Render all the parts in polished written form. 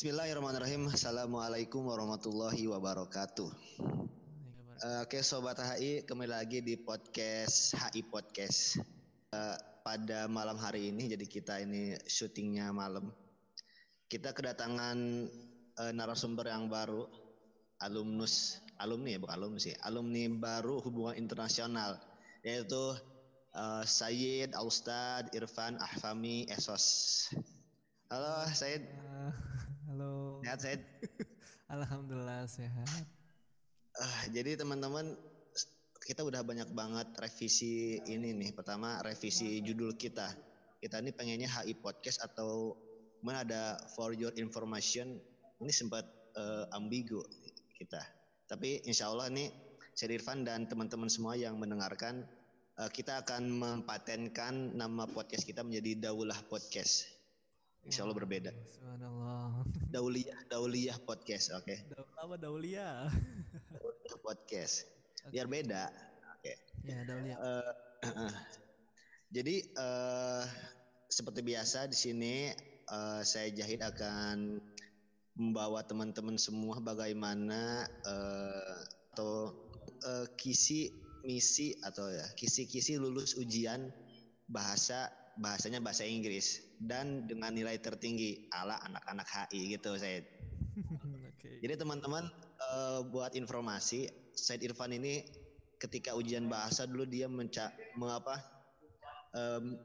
Bismillahirrahmanirrahim. Assalamualaikum warahmatullahi wabarakatuh. Oke, Sobat HI, kembali lagi di podcast HI Podcast. Pada malam hari ini, jadi kita ini syutingnya malam. Kita kedatangan narasumber yang baru, alumni baru hubungan internasional, yaitu Sayyid Al-Ustaz Irfan Al Fahmi Esos. Halo Sayyid. Halo. Sehat Sayyid? Alhamdulillah sehat. Jadi teman-teman, kita udah banyak banget revisi ini nih. Pertama revisi judul kita. Kita ini pengennya HI Podcast atau mana ada for your information. Ini sempat ambigu kita. Tapi insya Allah nih Sayyid Irfan dan teman-teman semua yang mendengarkan, kita akan mempatenkan nama podcast kita menjadi Dauliyah Podcast. Insya Allah berbeda. Subhanallah. Dauliyah Podcast, oke. Okay. Dauliyah. Dauliyah Podcast. Biar okay. Beda. Oke. Okay. Ya, Dauliyah. Jadi seperti biasa di sini saya Jahid akan membawa teman-teman semua bagaimana kisi-kisi lulus ujian bahasanya bahasa Inggris dan dengan nilai tertinggi ala anak-anak HI gitu, Said. Okay. Jadi teman-teman buat informasi, Said Irfan ini ketika ujian bahasa dulu dia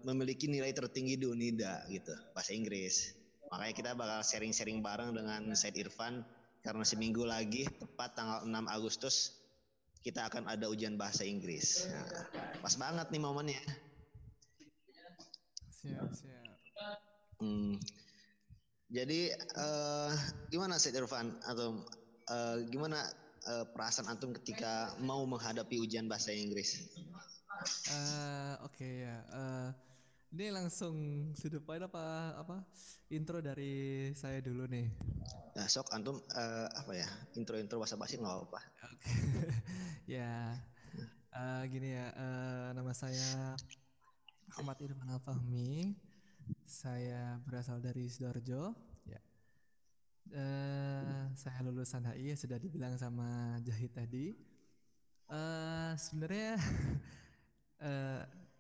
memiliki nilai tertinggi di UNIDA gitu, bahasa Inggris. Makanya kita bakal sharing-sharing bareng dengan Said Irfan karena seminggu lagi tepat tanggal 6 Agustus kita akan ada ujian bahasa Inggris. Nah, pas banget nih momennya. Siap. Jadi gimana Sayyid Irfan atau gimana perasaan antum ketika mau menghadapi ujian bahasa Inggris? Oke. Ini langsung sudut pandang apa intro dari saya dulu nih. Nah, sok antum intro basa-basi nggak apa-apa. Oke. Ya. Gini ya, nama saya Ahmad Irfan Al Fahmi. Saya berasal dari Sidoarjo. Ya. Saya lulusan HI, sudah dibilang sama Jahid tadi. Sebenarnya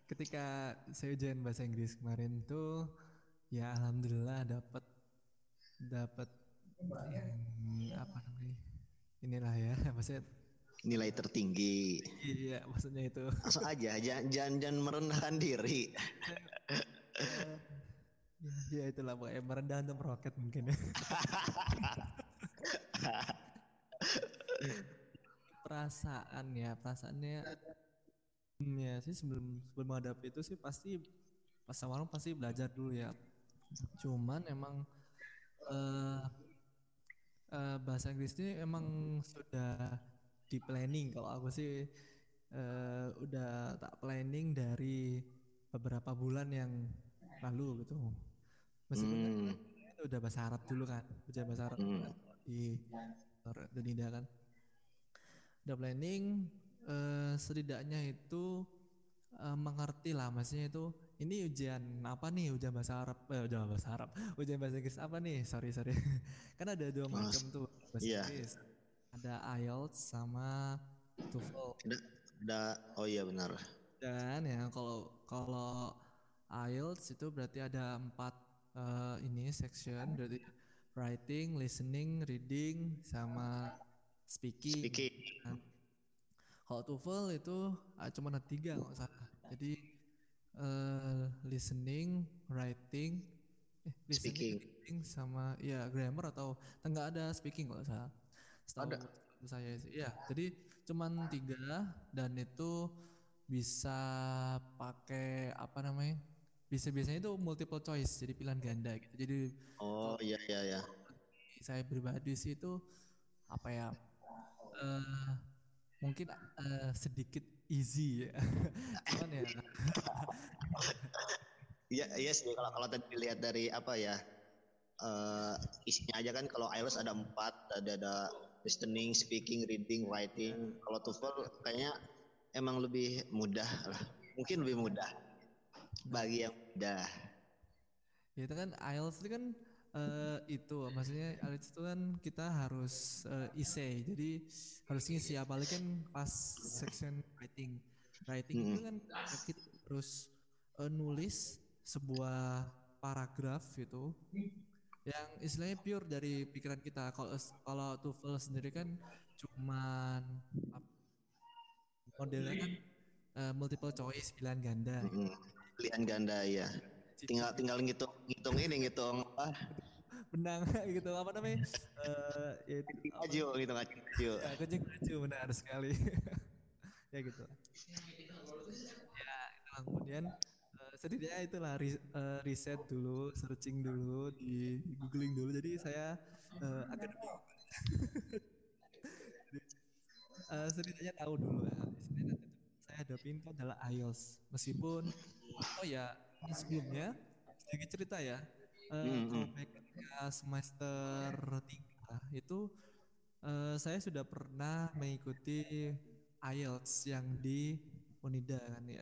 ketika saya ujian bahasa Inggris kemarin tuh, ya alhamdulillah dapat nilai tertinggi. Iya, maksudnya itu. Langsung aja, jangan merendahkan diri. Ya itulah, pokoknya merendah untuk meroket mungkin ya. Perasaannya ya sih sebelum menghadapi itu sih pas awal pasti belajar dulu ya. Cuman emang bahasa Inggris ini emang sudah di planning. Kalau aku sih udah tak planning dari beberapa bulan yang lalu gitu. Meskipun itu udah bahasa Arab dulu kan, udah bahasa Arab di Dunida kan. Udah planning. Setidaknya itu mengerti lah, maksudnya itu ini ujian apa nih, ujian bahasa Inggris apa nih, sorry kan ada dua macam tuh bahasa Inggris, ada IELTS sama TOEFL. Benar. Dan ya kalau IELTS itu berarti ada 4 ini section, berarti writing, listening, reading, sama speaking. Kan? Kalau TOEFL itu cuma ada 3 nggak salah. Jadi listening, writing, sama ya grammar atau nggak ada speaking kalau salah. Setahu saya sih. Ya, jadi cuma 3 dan itu bisa pakai apa namanya? Biasanya itu multiple choice, jadi pilihan ganda gitu. Jadi iya. Saya pribadi sih itu apa ya? Mungkin sedikit easy ya. Cuman ya. Iya sih, kalau tadi dilihat dari apa ya? Isinya aja kan, kalau IELTS ada 4, ada listening, speaking, reading, writing. Kalau TOEFL kayaknya emang lebih mudah lah. Mungkin lebih mudah bagi yang mudah. Ya itu kan IELTS itu kan Itu maksudnya IELTS itu kan kita harus essay, jadi harus ngisi, apalagi kan pas section writing itu kan kita harus nulis sebuah paragraf gitu yang istilahnya pure dari pikiran kita. Kalau TOEFL sendiri kan cuman modelnya kan multiple choice, pilihan ganda. Pilihan ganda ya. Tinggal ngitung apa? Benang gitu, apa namanya? Ya ngitung aja. Ya, kencing benar sekali. Ya gitu. Ya, itu kemudian setidaknya itulah riset dulu, searching dulu, di googling dulu. Jadi saya akademik. Setidaknya tahu dulu ya. Saya hadapin itu adalah IELTS. Meskipun sebelumnya sedikit cerita ya, ketika semester 3 itu saya sudah pernah mengikuti IELTS yang di UNIDA kan ya.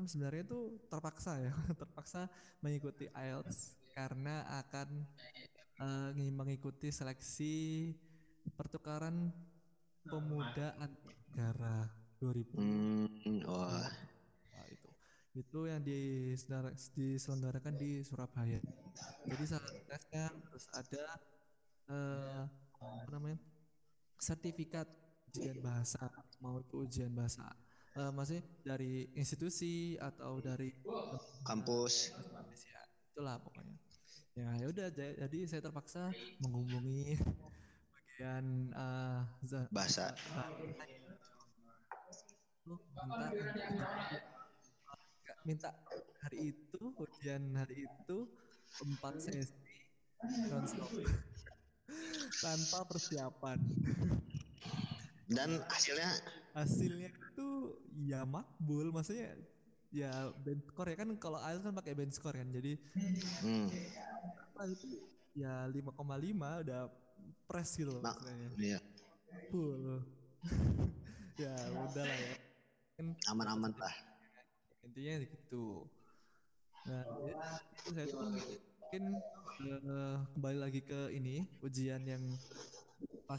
Itu sebenarnya itu terpaksa mengikuti IELTS karena akan mengikuti seleksi pertukaran pemuda antarnegara 2000. Nah, itu yang diselenggarakan di Surabaya. Jadi saat tesnya terus ada sertifikat ujian bahasa, mau itu ujian bahasa masih dari institusi atau dari kampus. Itulah pokoknya. Ya udah, jadi saya terpaksa menghubungi bagian bahasa. Minta ujian hari itu 4 sesi non-stop tanpa persiapan, dan hasilnya itu ya makbul, maksudnya ya band score ya kan, kalau IELTS kan pakai band score kan, jadi itu ya 5,5 udah press gitu loh maksudnya. Iya. Ya udah lah ya, aman-aman lah intinya gitu. Nah itu saya tuh mungkin kembali lagi ke ujian yang pas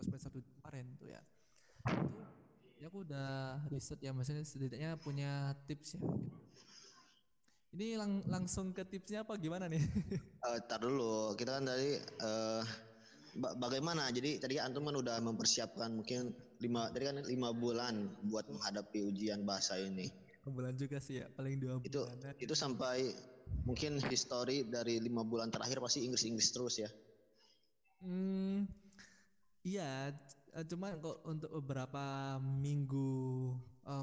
semester 1 kemarin tuh ya. Itu ya aku udah riset ya, maksudnya setidaknya punya tips ya. Ini langsung ke tipsnya apa gimana nih? Tar dulu, kita kan tadi bagaimana? Jadi tadi antum kan udah mempersiapkan mungkin 5 bulan buat menghadapi ujian bahasa ini. Bulan juga sih ya, paling 2 bulan. Itu sampai mungkin history dari 5 bulan terakhir pasti Inggris terus ya. Iya, cuman kok untuk beberapa minggu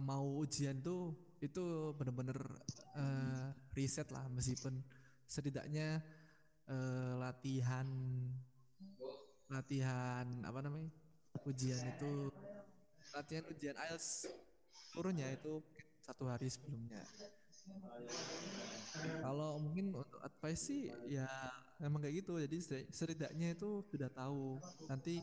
mau ujian tuh itu benar-benar riset lah, meskipun setidaknya latihan ujian IELTS turunnya itu 1 hari sebelumnya. Kalau mungkin untuk advice sih ya memang kayak gitu, jadi setidaknya itu sudah tahu nanti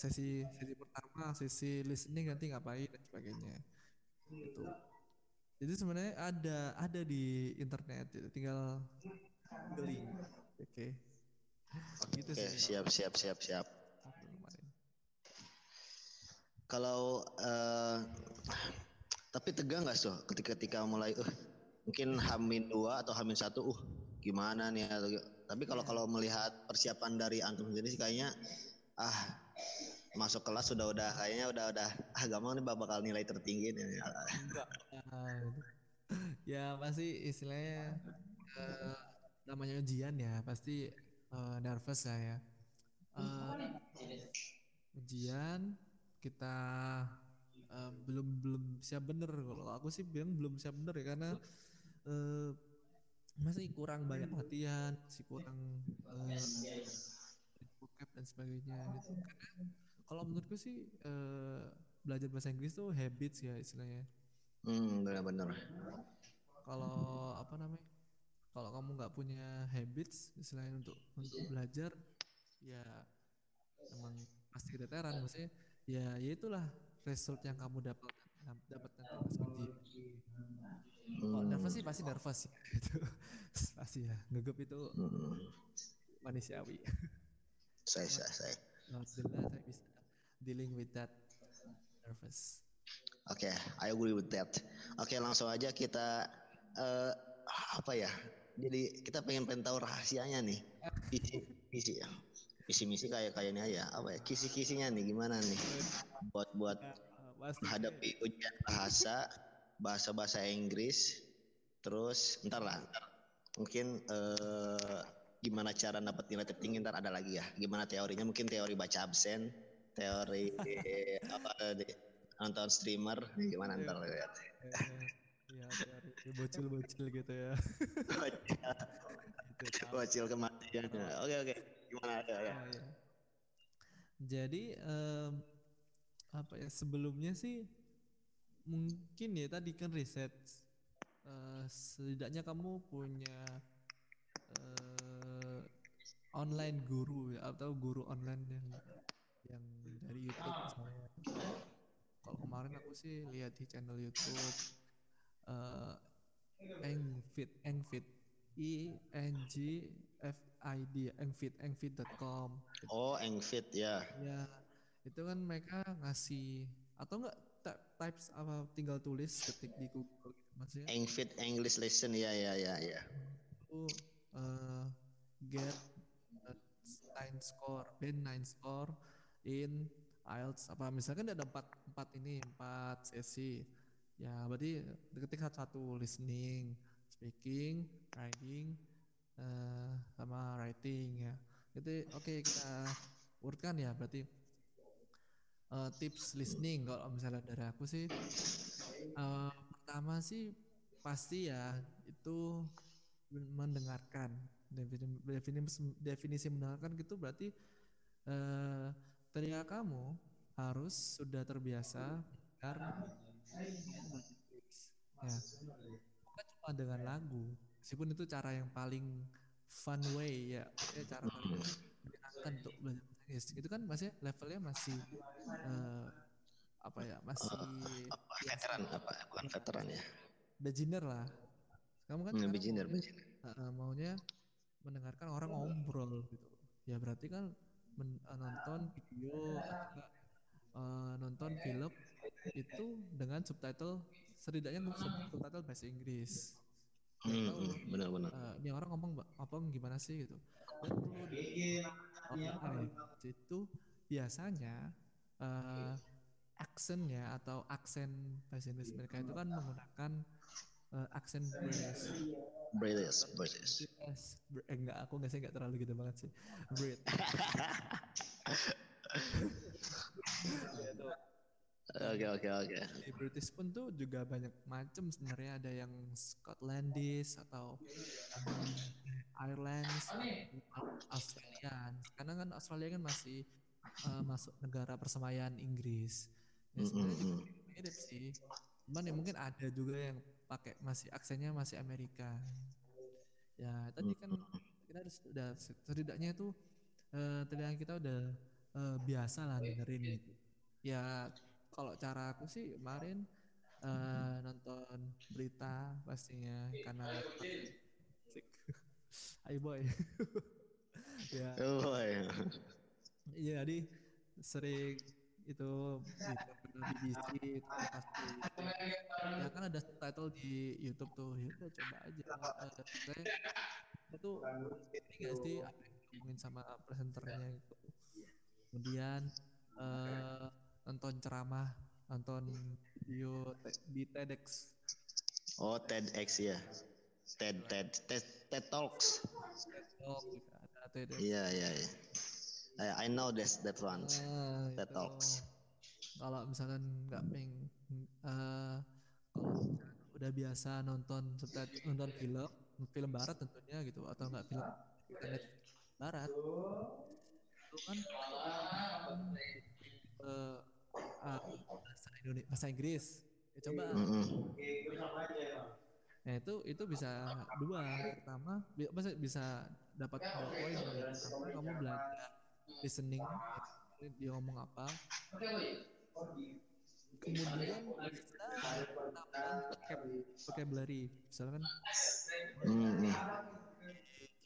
sesi pertama, sesi listening nanti ngapain dan sebagainya gitu. Jadi sebenarnya ada di internet, tinggal googling. Oke, siap. Kalau tapi tegang nggak so ketika mulai mungkin H-2 atau H-1 gimana nih? Tapi kalau melihat persiapan dari antum sendiri kayaknya masuk kelas udah kayaknya udah gampang nih, bakal nilai tertinggi nih. Enggak. Ya pasti istilahnya namanya ujian ya pasti nervous lah ya. Ujian kita belum siap bener. Kalau aku sih bilang belum siap bener ya, karena masih kurang banyak latihan, masih kurang vocab dan sebagainya gitu. Karena kalau menurutku sih belajar bahasa Inggris tuh habits ya istilahnya. Benar-benar. Kalau kalau kamu nggak punya habits selain untuk belajar, ya emang pasti keteteran. Maksudnya ya itulah result yang kamu dapat dapat nervous uji. Kalau nervous sih pasti nervous ya, gitu. Pasti ya, gugup itu manusiawi. Saya. Alhamdulillah saya bisa dealing with that nervous. Oke, I agree with that. Oke, langsung aja kita apa ya? Jadi kita pengen tahu rahasianya nih. Misi-misi kayaknya ya, apa ya? Kisi-kisinya nih gimana nih? Buat menghadapi ujian bahasa Inggris. Terus ntar. Mungkin gimana cara dapat nilai tertinggi, ntar ada lagi ya. Gimana teorinya? Mungkin teori baca absen, teori apa nonton streamer gimana ntar lihat. Iya, bocil gitu ya. Bocil kematian. Oke. Gimana ada ya? Jadi apa ya, sebelumnya sih mungkin ya tadi kan riset. Setidaknya kamu punya online guru ya, atau guru online yang dari YouTube misalnya. Kalau kemarin aku sih lihat di channel YouTube Engvid, ENGFID, engvid.com. Oh, Engvid ya. Ya, itu kan mereka ngasih atau enggak types apa tinggal tulis ketik di Google gitu maksudnya. Engvid English lesson ya. Itu get 9 score, band 9 score in IELTS apa misalkan ada 4 sesi ya, berarti ketika 1 listening, speaking, reading sama writing ya. Jadi oke, kita urutkan ya, berarti tips listening kalau misalnya dari aku sih pertama sih pasti ya itu mendengarkan. Definisi mendengarkan gitu berarti telinga kamu harus sudah terbiasa mendengar ya, bukan cuma dengan lagu, meskipun itu cara yang paling fun way ya, cara paling menyenangkan untuk belajar bahasa Inggris. Itu kan masih levelnya masih apa ya, masih veteran ya, beginner lah. Kamu kan beginner. Maunya mendengarkan orang ngobrol gitu ya, berarti kan nonton video atau nonton film itu dengan subtitle, setidaknya subtitle bahasa Inggris. Benar-benar. Ini orang ngomong apa gimana sih gitu. Itu biasanya aksennya atau aksen bahasa Inggris mereka itu kan menggunakan aksen British. Saya nggak terlalu gitu banget sih. Oke. Di British pun tuh juga banyak macam sebenarnya, ada yang Scotlandis atau Ireland, Australian. Karena kan Australia kan masih masuk negara persemaian Inggris. Ya, sebenarnya juga mirip sih. Cuman ya mungkin ada juga yang pakai masih aksennya masih Amerika. Ya tadi kan kita udah setidaknya itu telinga kita udah biasa lah dengerin gitu. Ya kalau cara aku sih kemarin nonton berita pastinya karena Hi boy. Ya. Oh ya. Iya, jadi sering itu di BBC itu pasti ya kan ada subtitle di YouTube tuh, ya udah coba aja itu nggak sih ngomongin sama presenternya gitu. Kemudian nonton ceramah, nonton video di TEDx. Oh, TEDx ya. TED Talks. TEDx. Iya. I know that one. TED Talks. Kalau misalkan nggak kalau udah biasa nonton film barat tentunya gitu, atau nggak film internet barat itu kan bahasa Inggris ya, coba nah itu bisa dua. Pertama bisa dapat poin pertama kamu belajar listening, dia ngomong apa. kemudian kita tambah vocabulary, misalkan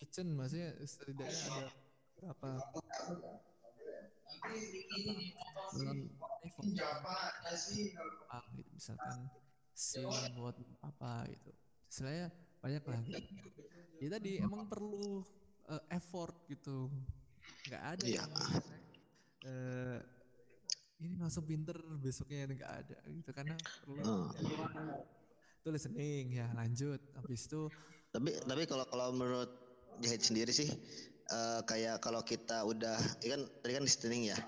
kitchen, maksudnya setidaknya ada berapa misalkan sing what apa gitu, istilahnya banyak lah. Ya tadi emang perlu effort gitu, nggak ada yang ini langsung pinter besoknya, nggak ada gitu karena perlu itu listening ya, lanjut habis itu. Tapi kalau menurut Jahit sendiri sih kayak kalau kita udah ya kan tadi kan listening ya,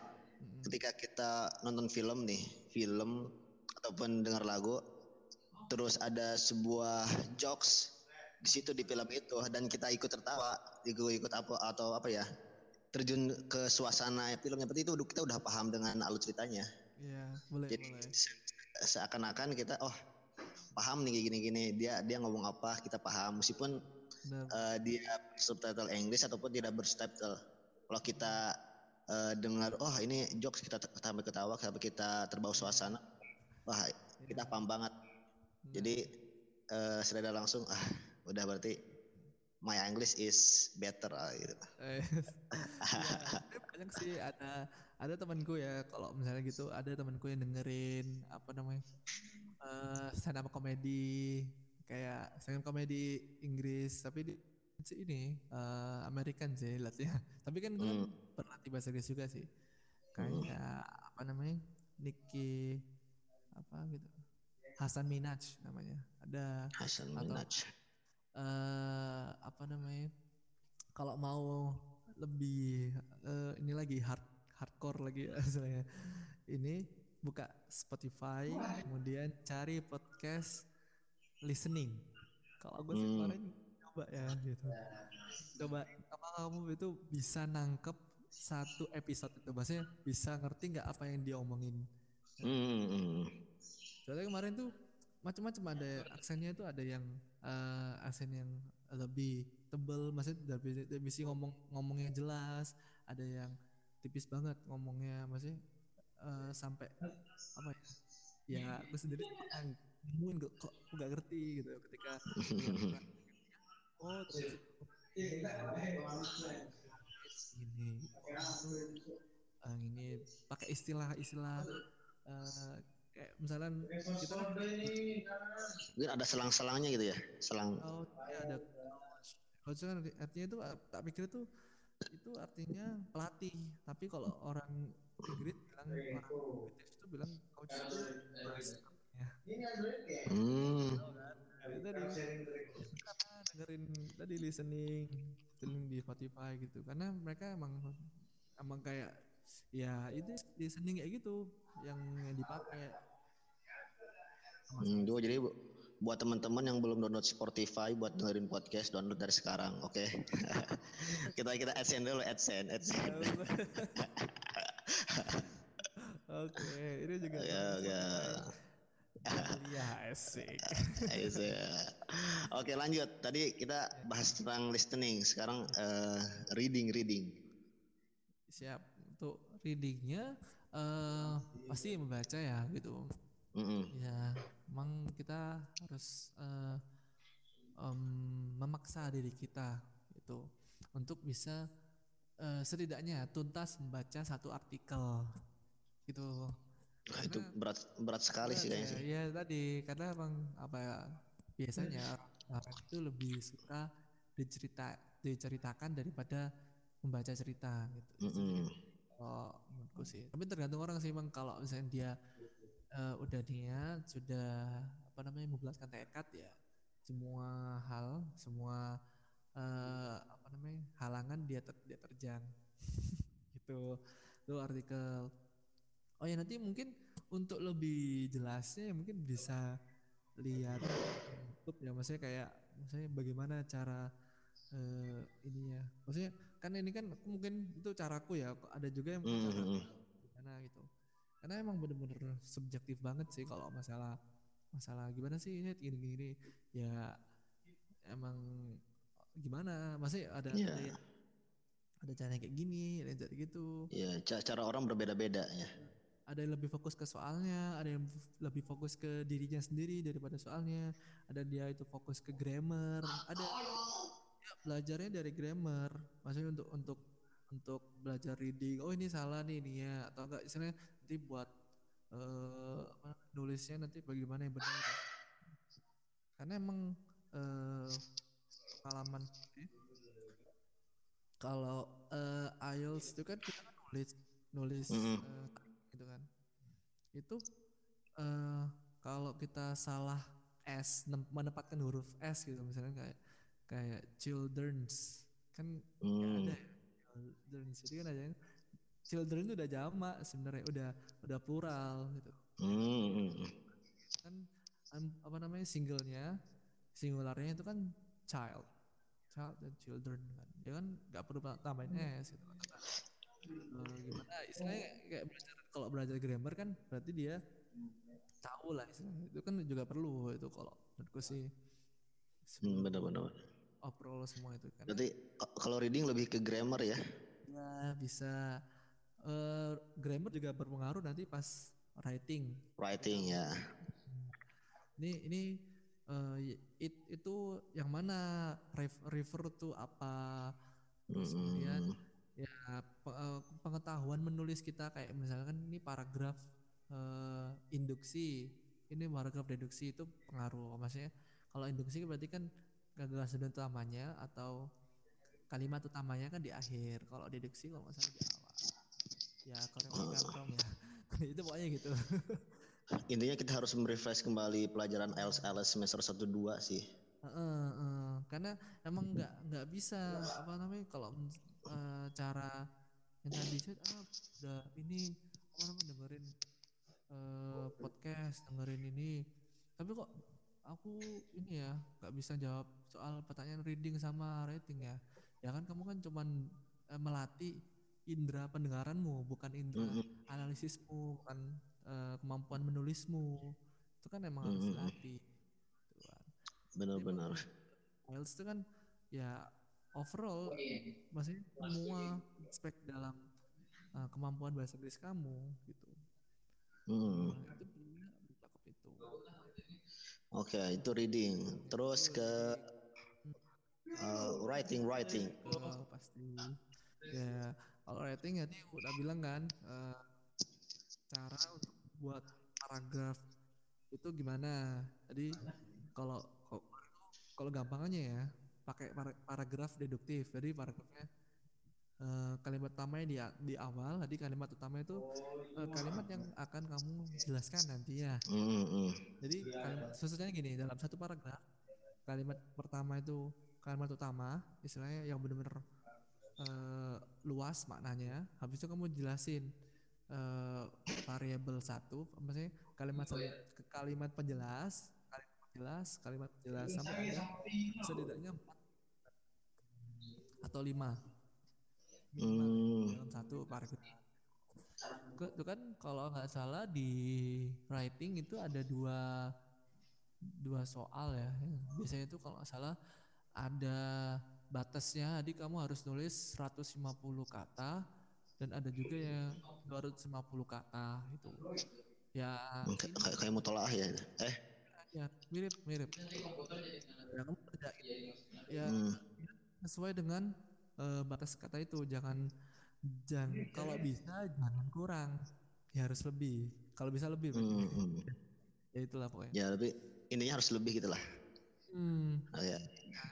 ketika kita nonton film ataupun dengar lagu, terus ada sebuah jokes di situ di film itu dan kita ikut tertawa, ikut apa atau apa ya, terjun ke suasana filmnya, seperti itu kita udah paham dengan alur ceritanya. Iya, boleh. Jadi seakan-akan kita paham nih gini-gini, dia ngomong apa kita paham meskipun dia subtitle Inggris ataupun tidak bersubtitle. Kalau kita dengar ini jokes, kita sampai ketawa, sampai kita terbawa suasana. Wah, kita paham banget. Jadi secara langsung udah berarti my English is better gitu. Banyak sih ada temanku ya, kalau misalnya gitu ada temanku yang dengerin apa namanya stand up comedy, kayak stand up comedy Inggris tapi American sih latihnya. Tapi kan itu kan berlatih bahasa Inggris juga sih. Kayak apa namanya? Niki apa gitu. Hasan Minhaj namanya. Ada Hasan Minhaj. Apa namanya, kalau mau lebih ini lagi hardcore lagi misalnya, ini buka Spotify kemudian cari podcast listening. Kalau gue kemarin coba ya gitu, coba apa kamu itu bisa nangkep satu episode itu, maksudnya bisa ngerti nggak apa yang dia omongin. Soalnya kemarin tuh macam-macam, ada aksennya itu, ada yang aksen yang lebih tebel, maksudnya lebih sih ngomongnya jelas, ada yang tipis banget ngomongnya, maksudnya sampai apa ya aku sendiri mungkin kok nggak ngerti gitu ketika ini pakai istilah-istilah kayak misalnya kita mungkin ada selang-selangnya gitu ya, selang. Oh ya, ada coach kan artinya itu, tak pikir itu artinya pelatih, tapi kalau orang Inggris bilang, orang British itu bilang coach itu ya. Kita dengerin tadi listening di Spotify gitu, karena mereka emang kayak ya itu listening kayak gitu yang dipakai. Jadi buat teman-teman yang belum download Spotify buat dengerin podcast, download dari sekarang, oke? Okay? kita adsense dulu, adsense. Oke, ini juga. Ya. Iya, asik. Oke, lanjut. Tadi kita bahas tentang listening, sekarang reading. Siap, untuk readingnya pasti membaca ya gitu. Ya emang kita harus memaksa diri kita gitu untuk bisa setidaknya tuntas membaca satu artikel gitu. Nah, itu berat sekali sih kayaknya sih. Iya tadi karena emang biasanya orang itu lebih suka diceritakan daripada membaca cerita gitu. Menurutku sih. Tapi tergantung orang sih bang. Kalau misalnya dia udah niat, sudah membulatkan tekad ya, semua hal, semua halangan dia terjang. Gitu. Itu artikel. Oh ya, nanti mungkin untuk lebih jelasnya mungkin bisa lihat YouTube ya, maksudnya bagaimana cara ini ya, maksudnya kan ini kan mungkin itu caraku ya, ada juga yang gimana gitu, karena emang bener-bener subjektif banget sih kalau masalah gimana sih ini gini-gini ya, emang gimana masih ada ada cara kayak gini, ada cara gitu ya, cara orang berbeda-beda ya, Ada yang lebih fokus ke soalnya, ada yang lebih fokus ke dirinya sendiri daripada soalnya, ada dia itu fokus ke grammar, ada ya, belajarnya dari grammar, maksudnya untuk belajar reading, oh ini salah nih ini ya, atau enggak misalnya nanti buat nulisnya nanti bagaimana yang benar, karena emang pengalaman kalau IELTS itu kan kita nulis gitu kan. Itu kalau kita salah S, menempatkan huruf S gitu misalnya kayak children's kan nggak ada ya. Children's itu kan aja children itu udah jamak sebenarnya, udah plural gitu. Kan apa namanya singularnya itu kan child dan children kan. Ya kan nggak perlu tambahin S gitu kan. Gimana istilahnya kayak belajar, kalau belajar grammar kan berarti dia tahu lah istilahnya. Itu kan juga perlu itu kalau menurutku sih. Benar-benar. Overall semua itu kan. Berarti kalau reading lebih ke grammar ya? Ya bisa. Grammar juga berpengaruh nanti pas writing. Writing ya. Ini itu yang mana refer to apa? Kemudian ya pengetahuan menulis kita kayak misalkan ini paragraf induksi, ini paragraf deduksi, itu pengaruh. Maksudnya kalau induksi berarti kan gagasan utamanya atau kalimat utamanya kan di akhir, kalau deduksi kalau nggak salah di awal. Ya kalau gampang ya itu pokoknya gitu. Intinya kita harus merefresh kembali pelajaran IELTS semester 1-2 sih. Karena emang nggak bisa apa namanya kalau cara yang tadi udah ini apa namanya dengerin podcast, dengerin ini, tapi kok aku ini ya nggak bisa jawab soal pertanyaan reading sama writing ya kan kamu kan cuman melatih indera pendengaranmu, bukan indera analisismu, bukan kemampuan menulismu, itu kan emang harus dilatih. Benar-benar. IELTS itu kan ya overall masih semua aspek dalam kemampuan bahasa Inggris kamu gitu. Nah, itu punya cakep itu. Oke, itu reading. Terus ke writing. Pasti. Ya, kalau writing tadi udah bilang kan cara untuk buat paragraf itu gimana? Jadi kalau gampangannya ya pakai paragraf deduktif. Jadi paragrafnya kalimat utamanya di awal. Jadi kalimat utama itu kalimat yang akan kamu jelaskan nantinya. Jadi khususnya gini, dalam satu paragraf kalimat pertama itu kalimat utama, istilahnya yang benar-benar luas maknanya. Habis itu kamu jelasin variabel satu, maksudnya kalimat penjelas. Kalimat jelas sampai setidaknya 4 atau 5 dalam satu paragraf. Itu kan kalau nggak salah di writing itu ada dua soal ya. Biasanya itu kalau nggak salah ada batasnya. Jadi kamu harus nulis 150 kata dan ada juga yang 250 kata itu. Ya kayak mutolaah ya. Ya mirip. Ya, kamu kerjain. Ya sesuai dengan batas kata itu. Jangan kalau bisa jangan kurang. Ya harus lebih. Kalau bisa lebih. Ya itulah pokoknya. Ya lebih. Intinya harus lebih gitulah. Ya.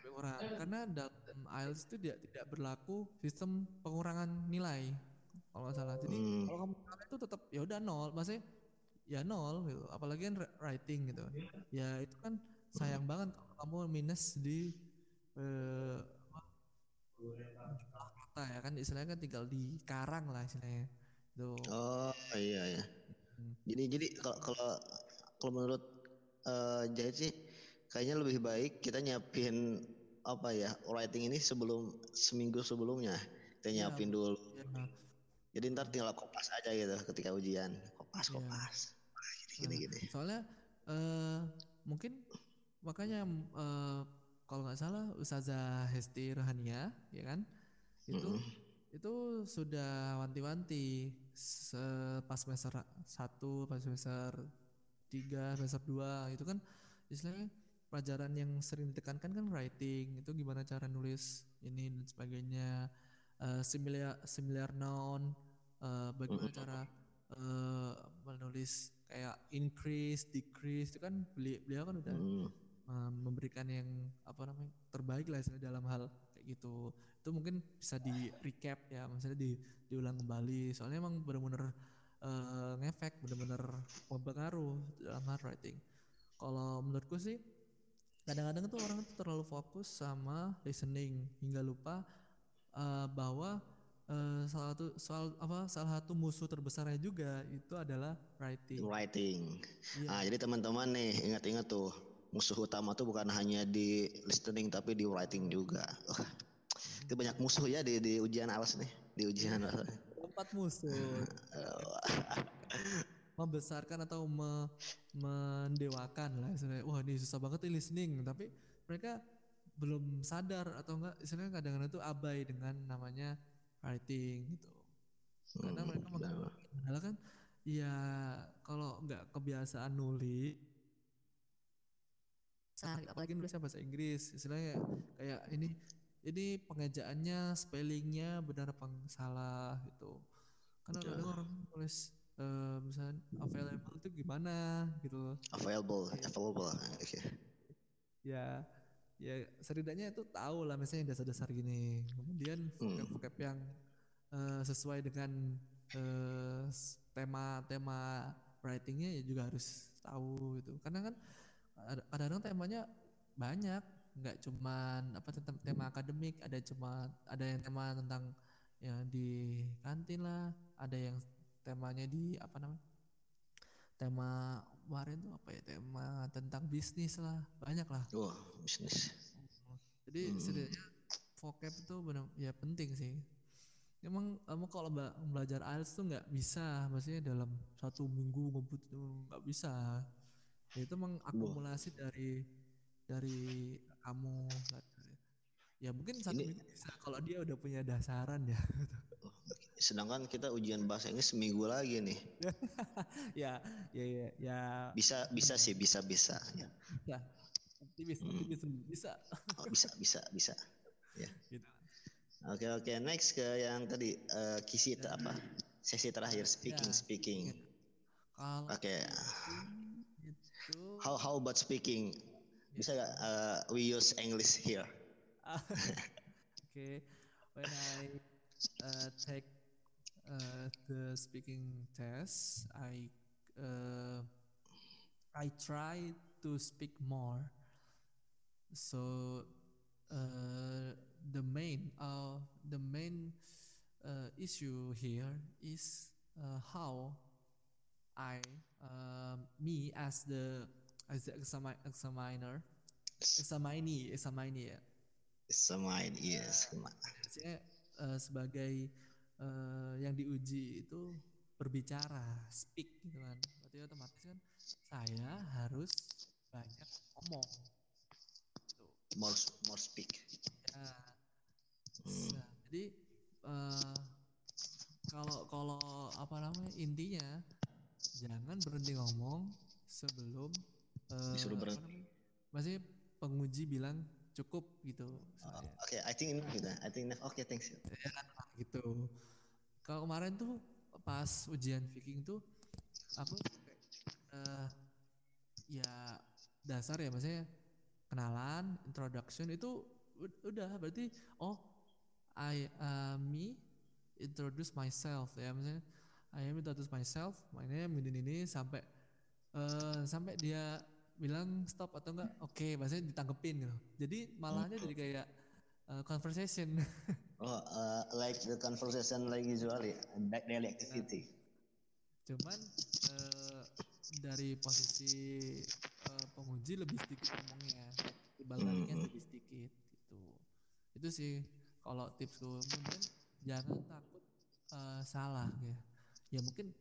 Kurang. Karena dalam IELTS itu dia tidak berlaku sistem pengurangan nilai. Kalau nggak salah. Jadi kalau kamu itu tetap ya udah 0. Maksudnya ya 0 gitu, apalagi kan writing gitu. Ya itu kan sayang banget kalau kamu minus di jumlah kata ya kan, istilahnya kan tinggal di karang lah istilahnya. Tuh. Oh iya. Jadi kalau menurut Jahit sih kayaknya lebih baik kita nyiapin apa ya writing ini seminggu sebelumnya kita nyiapin dulu. Ya. Jadi ntar tinggal kopas aja gitu ketika ujian, kopas. Gini. Soalnya mungkin makanya kalau nggak salah Ustazah Hesti Rohania ya kan, itu itu sudah wanti-wanti pas semester 1, pas semester 3, semester 2 itu kan istilahnya pelajaran yang sering ditekankan kan writing, itu gimana cara nulis ini dan sebagainya, similar noun, bagaimana cara menulis kayak increase, decrease, itu kan beliau kan udah memberikan yang apa namanya terbaik lah dalam hal kayak gitu. Itu mungkin bisa di recap ya, maksudnya diulang kembali, soalnya emang benar-benar ngefek, benar-benar mempengaruh dalam hal writing. Kalau menurutku sih kadang-kadang tuh orang tuh terlalu fokus sama listening hingga lupa bahwa salah satu musuh terbesarnya juga itu adalah writing. Yeah. Nah, jadi teman-teman nih ingat-ingat tuh musuh utama tuh bukan hanya di listening tapi di writing juga. Itu banyak musuh ya di ujian ALAS nih, di ujian. 4 musuh. Membesarkan atau mendewakan lah sebenarnya. Wah, ini susah banget nih listening, tapi mereka belum sadar atau enggak, istilahnya kadang-kadang tuh abai dengan namanya writing gitu. Karena mereka menganggap kan ya kalau nggak kebiasaan nulis, apalagi nulisnya bahasa Inggris, istilahnya kayak ini pengejaannya, spellingnya benar apa salah gitu. Karena kadang orang nulis misalnya available itu gimana gitu. Available. Okay. Ya setidaknya itu tahu lah misalnya dasar-dasar gini, kemudian vocab yang sesuai dengan tema-tema writingnya ya juga harus tahu gitu, karena kan kadang-kadang temanya banyak, nggak cuman tentang tema akademik, ada yang tema tentang yang di kantin lah, ada yang temanya di tema kemarin tuh tema tentang bisnis lah, banyak lah. Bisnis. Jadi setidaknya vocab itu benar ya penting sih. Emang kamu kalau belajar IELTS tuh nggak bisa, maksudnya dalam 1 minggu ngebut nggak bisa. Ya, itu emang akumulasi dari kamu. Ya mungkin 1 minggu bisa kalau dia udah punya dasaran ya. Sedangkan kita ujian bahasa Inggris seminggu lagi nih. ya. Bisa sih, bisa. Ya. Bisa. Ya. Gitu. Oke, next ke yang tadi kisi apa? Sesi terakhir speaking. Oke. Itu how about speaking? Bisa enggak we use English here? Okay, when I take the speaking test, I try to speak more. So the main issue here is how me as the examiner. Yeah. Semain yes, maksudnya sebagai yang diuji itu berbicara, speak gitu kan. Berarti otomatis kan saya harus banyak ngomong. Gitu. More speak. Ya. Nah, jadi kalau intinya jangan berhenti ngomong sebelum disuruh berhenti. Masih penguji bilang cukup gitu. Okay, I think enough gitu. I think enough. Okay, thanks. Ya kan gitu. Kalau kemarin tuh pas ujian speaking tuh aku ya dasar ya, maksudnya kenalan, introduction itu udah berarti me introduce myself ya, maksudnya I am introduce myself, my name ini sampai dia bilang stop atau enggak, oke, maksudnya ditanggepin gitu. Jadi malahnya jadi kayak conversation. Like the conversation like usually daily activity. Cuman dari posisi penguji lebih sedikit ngomongnya, balannya lebih sedikit gitu. Itu sih kalau tipsku. Kemudian jangan takut salah ya. Ya mungkin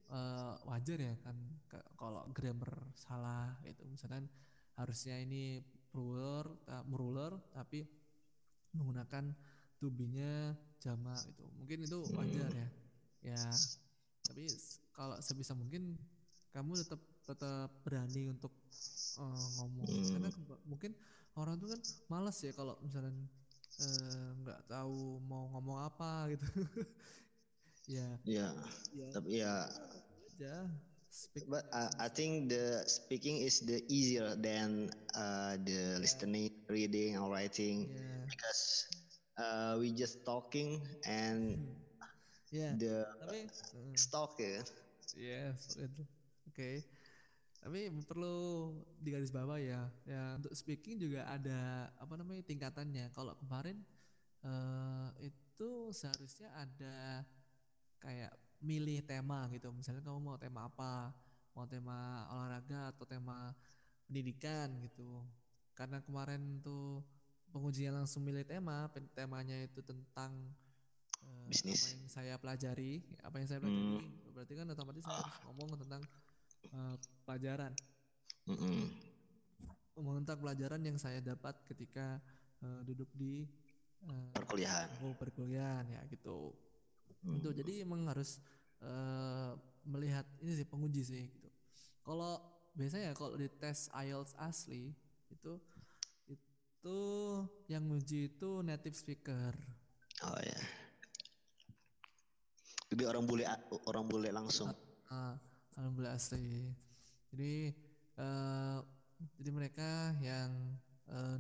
wajar ya kan kalau grammar salah gitu, misalkan harusnya ini plural, meruler tapi menggunakan to be-nya jamak itu. Mungkin itu wajar ya. Ya, tapi kalau sebisa mungkin kamu tetap berani untuk ngomong. Karena mungkin orang tuh kan malas ya kalau misalnya nggak tahu mau ngomong apa gitu. Yeah. Tapi ya aja. But I think the speaking is the easier than the listening, reading, or writing because we just talking and the stock ya. Yes, itu. Okay. Tapi perlu digaris bawah ya. Ya untuk speaking juga ada tingkatannya. Kalau kemarin itu seharusnya ada kayak milih tema gitu, misalnya kamu mau tema apa, mau tema olahraga atau tema pendidikan gitu. Karena kemarin tuh pengujian langsung milih tema, temanya itu tentang bisnis. Apa yang saya pelajari, berarti kan otomatis saya harus ngomong tentang pelajaran, ngomong tentang pelajaran yang saya dapat ketika duduk di perkuliahan ya gitu. Itu jadi emang harus melihat ini sih, penguji sih gitu. Kalau biasanya kalau di tes IELTS asli itu yang nguji itu native speaker. Oh ya. Jadi orang bule langsung. Orang bule asli. Jadi mereka yang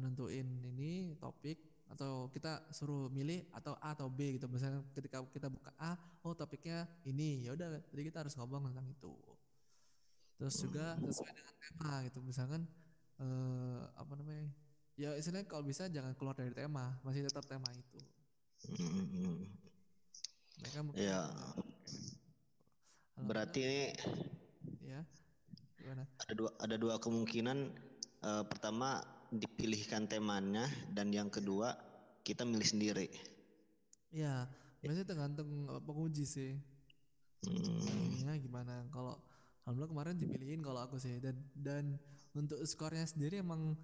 nentuin ini topik, atau kita suruh milih atau A atau B gitu. Misalnya ketika kita buka A, oh topiknya ini, ya udah, jadi kita harus ngomong tentang itu. Terus juga sesuai dengan tema gitu. Misalkan ya istilahnya kalau bisa jangan keluar dari tema, masih tetap tema itu. Mereka ya. Berarti ini ada dua kemungkinan. Pertama dipilihkan temanya, dan yang kedua kita milih sendiri. Ya, biasanya tergantung penguji sih. Ya gimana? Kalau alhamdulillah kemarin dipilihin kalau aku sih, dan untuk skornya sendiri emang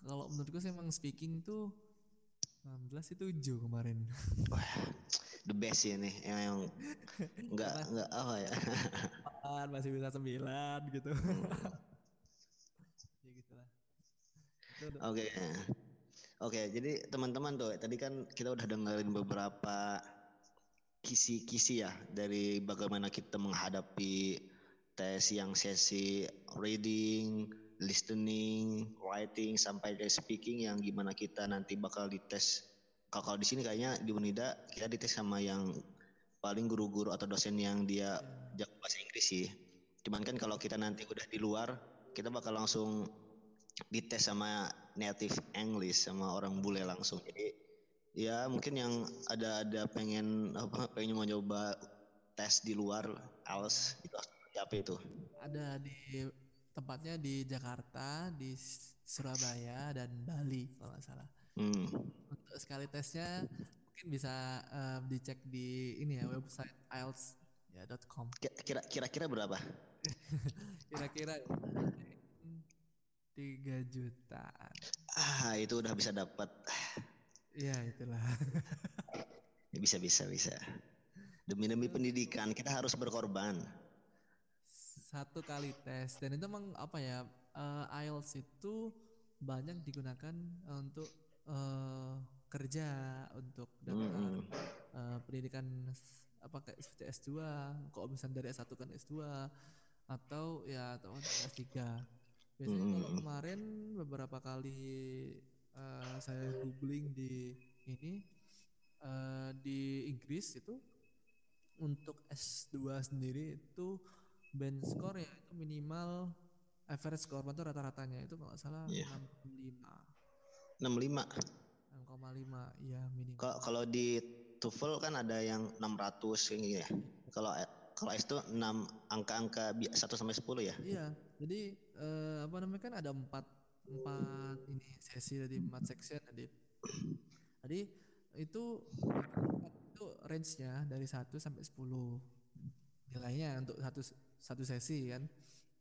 kalau menurutku sih emang speaking tuh 16 itu 7 kemarin. The best ya nih, yang enggak ya. Masih bisa 9 gitu. Ya gitulah. Oke, jadi teman-teman tuh tadi kan kita udah dengerin beberapa kisi-kisi ya dari bagaimana kita menghadapi tes yang sesi reading, listening, writing sampai ke speaking, yang gimana kita nanti bakal dites. Kalau di sini kayaknya di UNIDA kita dites sama yang paling guru-guru atau dosen yang dia jago bahasa Inggris sih. Cuman kan kalau kita nanti udah di luar, kita bakal langsung dites sama native English, sama orang bule langsung. Jadi ya mungkin yang ada pengen mau coba tes di luar IELTS itu apa itu? Ada di tempatnya di Jakarta, di Surabaya dan Bali kalau nggak salah. Untuk sekali tesnya mungkin bisa dicek di ini ya, website IELTS.com. Kira-kira berapa? Kira-kira 3 jutaan. Itu udah bisa dapat. Ya itulah. Bisa. Demi pendidikan kita harus berkorban. 1 kali tes, dan itu emang IELTS itu banyak digunakan untuk kerja, untuk daftar pendidikan kayak seperti S2, kalau misalnya dari S1 kan S2 atau ya teman S3. Biasanya kalau kemarin beberapa kali saya googling di Inggris itu untuk S2 sendiri itu band score ya, itu minimal average score, itu rata-ratanya itu kalau nggak salah 6,5 ya minimal. Kalau di TOEFL kan ada yang 600 kayak gitu ya. Kalau S itu 6 angka-angka 1 sampai 10 ya. Iya. Jadi kan ada 4 ini sesi dari 4 section tadi. Jadi itu range-nya dari 1 sampai 10. Nilainya untuk satu sesi kan.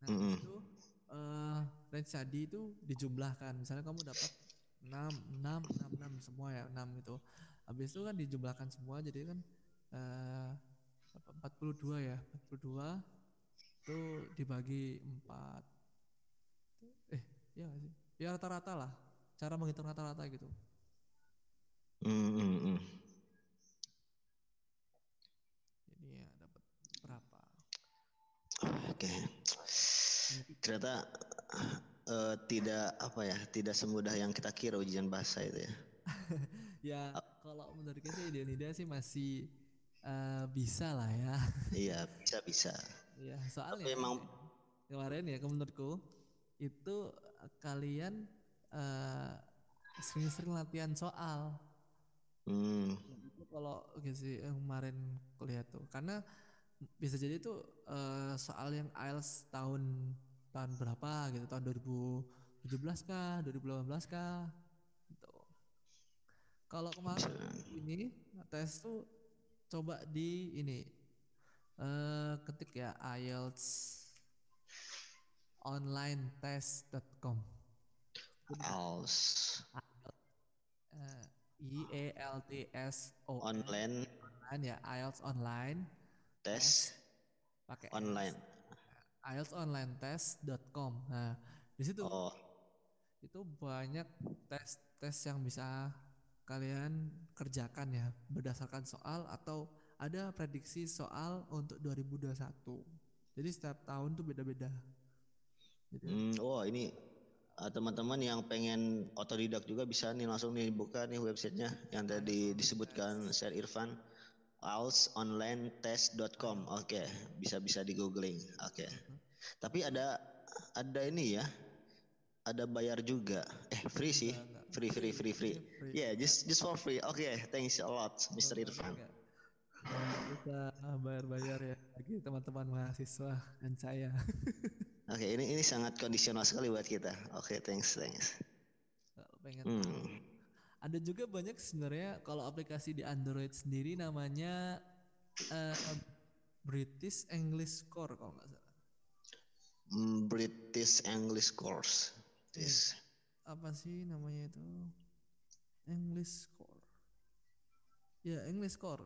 Nah, itu range tadi itu dijumlahkan. Misalnya kamu dapat 6 semua ya, 6 gitu. Habis itu kan dijumlahkan semua, jadi kan 42 ya, 42 itu dibagi 4. Ya gak sih? Ya rata-rata lah, cara menghitung rata-rata gitu. Jadi ya dapat berapa? Oke. Ternyata tidak semudah yang kita kira ujian bahasa itu ya. Ya kalau menurut saya di Unida sih masih bisa lah ya. Iya, bisa. Iya, soalnya memang kemarin ya menurutku itu kalian sering-sering latihan soal. Itu kalau gitu kemarin kulihat tuh, karena bisa jadi itu soal yang IELTS tahun berapa gitu, tahun 2017 kah, 2018 kah gitu. Kalau kemarin ini tes tuh coba di ini ketik ya IELTS onlinetest.com. IELTS online ya, IELTS online test pakai online. IELTS online test.com. Nah, di situ itu banyak tes yang bisa kalian kerjakan ya berdasarkan soal, atau ada prediksi soal untuk 2021. Jadi setiap tahun tuh beda-beda. Ini teman-teman yang pengen otodidak juga bisa nih langsung nih buka nih websitenya yang tadi disebutkan Syar Irfan, IELTSonlinetest.com. Oke, bisa di googling. Oke. Tapi ada ini ya, ada bayar juga. Free sih, free. Yeah, just for free. Oke, thanks a lot, Mr. Irfan. Kita bayar ya bagi teman-teman mahasiswa dan saya. Oke, ini sangat kondisional sekali buat kita. Oke, thanks. Ada juga banyak sebenarnya kalau aplikasi di Android sendiri namanya British English Core kalau nggak salah. British English Course. Apa sih namanya itu? English Core. Ya, English Core.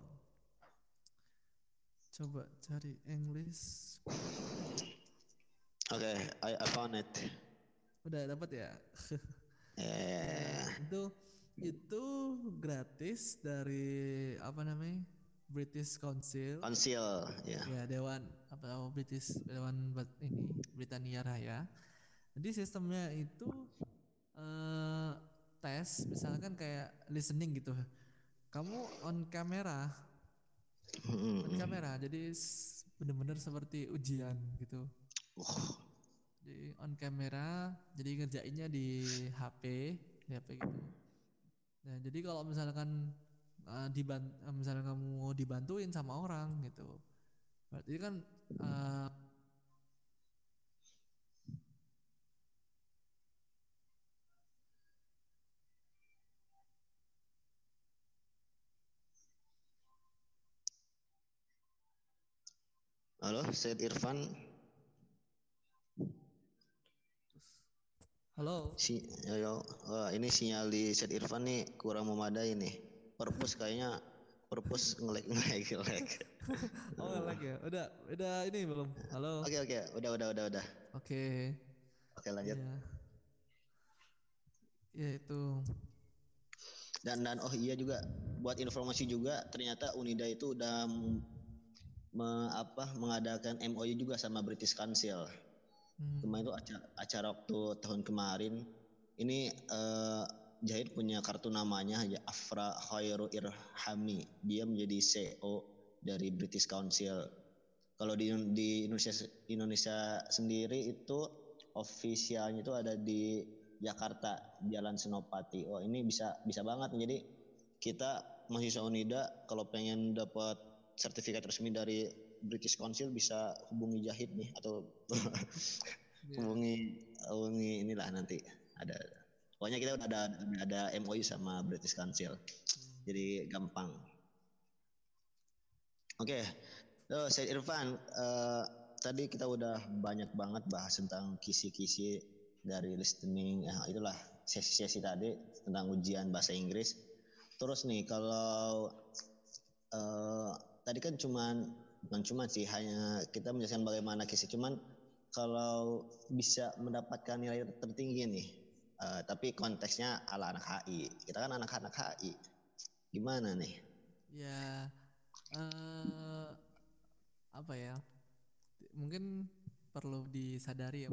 Coba cari English Core. Oke, I found it. Udah dapat ya? Itu gratis dari apa namanya? British Council ya. Yeah. Ya, Dewan apa British Dewan ini Britania Raya. Jadi sistemnya itu tes misalkan kayak listening gitu. Kamu on camera. Jadi benar-benar seperti ujian gitu. Jadi on kamera, jadi ngerjainnya di HP gitu. Nah, jadi kalau misalkan misalkan kamu dibantuin sama orang gitu, berarti kan halo, Syed Irfan. Halo. Ini sinyal di Syed Irfan nih kurang memadai nih. Perpus ngelag. Oh, ngelag ya. Udah ini belum. Halo. Oke. Udah. Oke. Oke, lanjut. Ya itu. Dan iya juga buat informasi juga ternyata Unida itu udah mengadakan MOU juga sama British Council. Kemarin itu acara waktu tahun kemarin ini Jahid punya kartu namanya aja Afra Khoirul Irhami. Dia menjadi CEO dari British Council. Kalau di Indonesia sendiri itu ofisialnya itu ada di Jakarta, Jalan Senopati. Oh, ini bisa banget. Jadi kita mahasiswa Unida kalau pengen dapat sertifikat resmi dari British Council bisa hubungi Jahid nih atau hubungi inilah nanti ada. Pokoknya kita udah ada MOU sama British Council. Jadi gampang. Oke. Syed Irfan, tadi kita udah banyak banget bahas tentang kisi-kisi dari listening. Itulah sesi-sesi tadi tentang ujian bahasa Inggris. Terus nih kalau tadi kan bukan cuman sih hanya kita menjelaskan bagaimana kisah, cuman kalau bisa mendapatkan nilai tertinggi nih, tapi konteksnya ala anak HI, kita kan anak-anak HI, gimana nih? Ya apa ya? Mungkin perlu disadari ya,